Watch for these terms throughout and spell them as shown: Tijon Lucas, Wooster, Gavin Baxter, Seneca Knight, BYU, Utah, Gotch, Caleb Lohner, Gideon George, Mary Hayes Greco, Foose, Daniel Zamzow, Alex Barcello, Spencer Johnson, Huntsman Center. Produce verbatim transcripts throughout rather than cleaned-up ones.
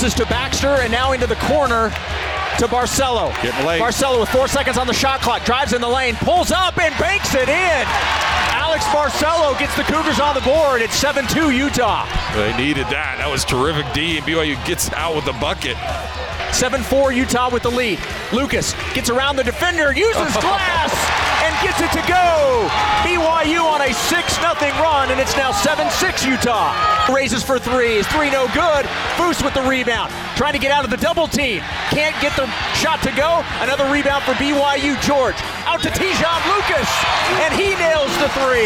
bounces to Baxter and now into the corner to Barcello. Getting late. Barcello with four seconds on the shot clock, drives in the lane, pulls up and banks it in. Alex Barcello gets the Cougars on the board. It's seven two Utah. They needed that. That was terrific D, and B Y U gets out with the bucket. seven four Utah with the lead. Lucas gets around the defender, uses glass, and gets it to go. B Y U on a six nothing run, and it's now seven six Utah. Raises for three. Three no good. Foose with the rebound. Trying to get out of the double team. Can't get the shot to go. Another rebound for B Y U. George out to Tijon Lucas, and he nails the three.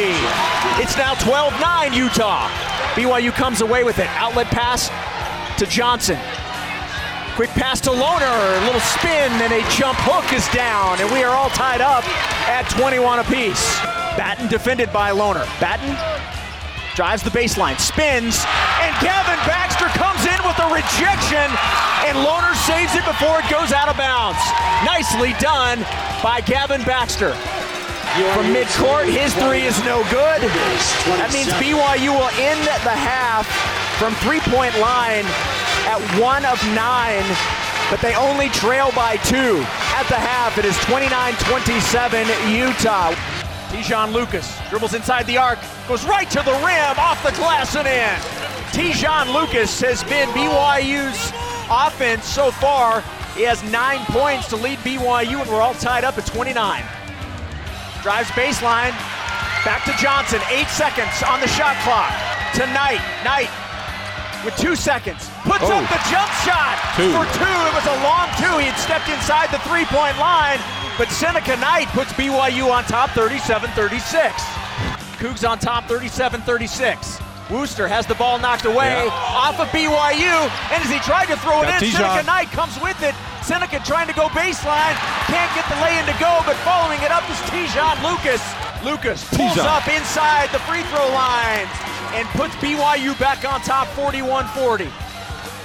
It's now twelve nine Utah. B Y U comes away with it. Outlet pass to Johnson. Quick pass to Lohner, a little spin, and a jump hook is down, and we are all tied up at twenty-one apiece. Batten defended by Lohner. Batten drives the baseline, spins, and Gavin Baxter comes in with a rejection, and Lohner saves it before it goes out of bounds. Nicely done by Gavin Baxter. From midcourt, his three is no good. That means B Y U will end the half from three-point line at one of nine, but they only trail by two. At the half, it is twenty-nine twenty-seven Utah. Tijon Lucas dribbles inside the arc, goes right to the rim, off the glass and in. Tijon Lucas has been B Y U's offense so far. He has nine points to lead B Y U, and we're all tied up at twenty-nine. Drives baseline, back to Johnson, eight seconds on the shot clock. To Knight, Knight with two seconds, puts oh. up the jump shot two. for two. It was a long two. He had stepped inside the three-point line, but Seneca Knight puts B Y U on top thirty-seven thirty-six. Cougs on top thirty-seven thirty-six. Wooster has the ball knocked away yeah. off of B Y U, and as he tried to throw it Got in, Tijon. Seneca Knight comes with it. Seneca trying to go baseline, can't get the lay-in to go, but following it up is Tijon Lucas. Lucas pulls Tijon. up inside the free throw line and puts B Y U back on top forty-one forty.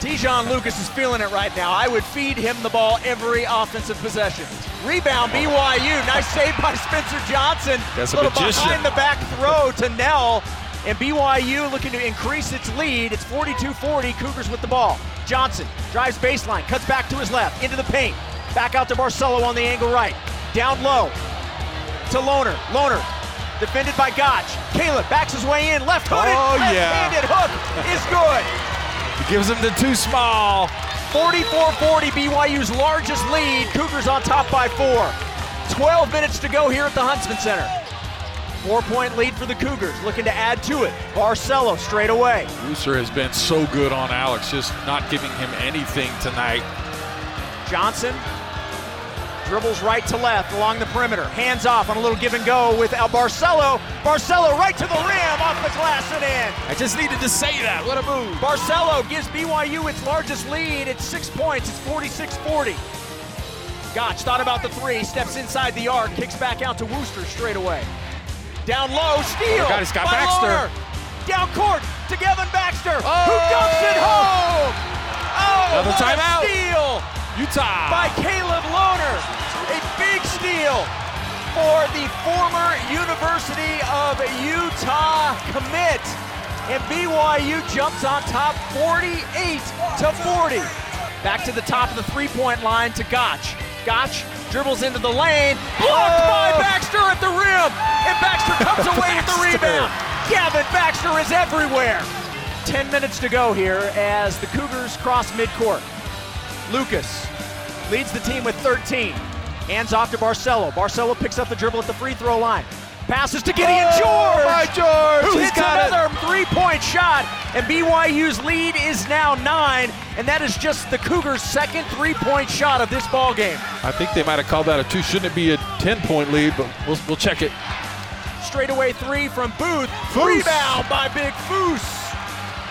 Tijon Lucas is feeling it right now. I would feed him the ball every offensive possession. Rebound B Y U, nice save by Spencer Johnson. That's a little behind the back throw to Nell, and B Y U looking to increase its lead. It's forty-two forty, Cougars with the ball. Johnson drives baseline, cuts back to his left, into the paint. Back out to Barcello on the angle right. Down low to Lohner, Lohner. Defended by Gotch. Caleb backs his way in, left hooded, oh, left-handed yeah. hook is good. He gives him the two small. forty-four forty, B Y U's largest lead. Cougars on top by four. twelve minutes to go here at the Huntsman Center. Four-point lead for the Cougars, looking to add to it. Barcello straight away. Wooster has been so good on Alex, just not giving him anything tonight. Johnson dribbles right to left along the perimeter. Hands off on a little give and go with El Barcello. Barcello right to the rim, off the glass and in. I just needed to say that. What a move. Barcello gives B Y U its largest lead. It's six points. It's forty-six forty. Gotch thought about the three. Steps inside the arc. Kicks back out to Wooster straight away. Down low. Steal. Oh God, he's got Baxter. Down court to Gavin Baxter, oh. who dumps it home. Oh, Another timeout. Steal. Utah. By Caleb Lohner, a big steal for the former University of Utah commit, and B Y U jumps on top forty-eight to forty. Back to the top of the three-point line to Gotch. Gotch dribbles into the lane, blocked oh. by Baxter at the rim, and Baxter comes away with the rebound. Gavin Baxter is everywhere. Ten minutes to go here as the Cougars cross midcourt. Lucas leads the team with thirteen. Hands off to Barcello. Barcello picks up the dribble at the free throw line. Passes to Gideon George, oh, by George. who He's hits another it. three-point shot, and B Y U's lead is now nine, and that is just the Cougars' second three-point shot of this ball game. I think they might have called that a two. Shouldn't it be a ten-point lead, but we'll, we'll check it. Straightaway three from Booth. Foose. Rebound by Big Foose.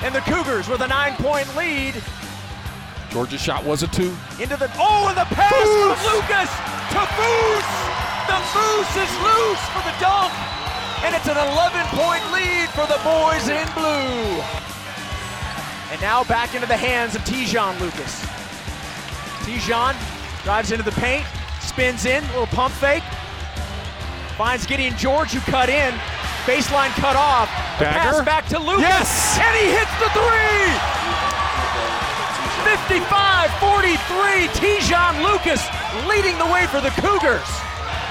And the Cougars with a nine-point lead. George's shot was a two. Into the, oh, and the pass Foose. from Lucas to Foose. The Foose is loose for the dunk. And it's an eleven-point lead for the boys in blue. And now back into the hands of Tijon Lucas. Tijon drives into the paint, spins in, little pump fake. Finds Gideon George, who cut in. Baseline cut off. The pass back to Lucas. Yes! And he hits the three! fifty-five forty-three, Tijon Lucas leading the way for the Cougars.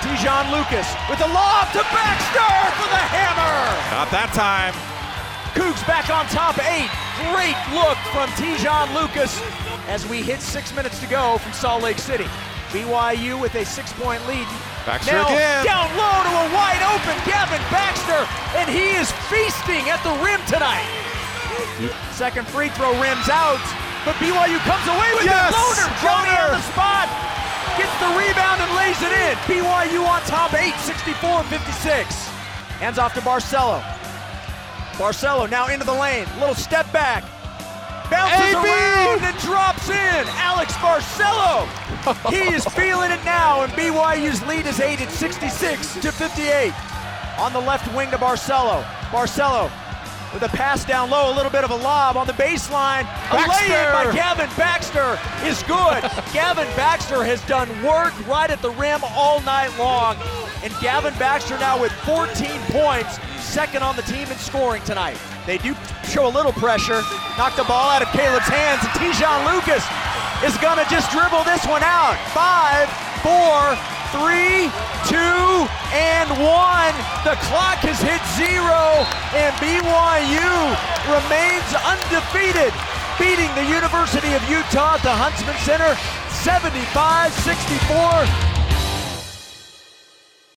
Tijon Lucas with the lob to Baxter for the hammer. Not that time. Cougs back on top eight. Great look from Tijon Lucas as we hit six minutes to go from Salt Lake City. B Y U with a six-point lead. Baxter now again. Down low to a wide open Gavin Baxter, and he is feasting at the rim tonight. Second free throw rims out, but B Y U comes away with yes, the loader. Jody on the spot, gets the rebound and lays it in. B Y U on top eight, sixty-four fifty-six. Hands off to Barcello. Barcello now into the lane, little step back. Bounces A B around and drops in. Alex Barcello. He is feeling it now, and B Y U's lead is eight at sixty-six to fifty-eight. On the left wing to Barcello. Barcello with a pass down low, a little bit of a lob on the baseline. Baxter. A lay-in by Gavin Baxter is good. Gavin Baxter has done work right at the rim all night long, and Gavin Baxter now with fourteen points, second on the team in scoring tonight. They do show a little pressure. Knocked the ball out of Caleb's hands, and Tijon Lucas is gonna just dribble this one out. Five, four, three, two, and one. The clock has hit zero, and B Y U remains undefeated, beating the University of Utah at the Huntsman Center, seventy-five sixty-four.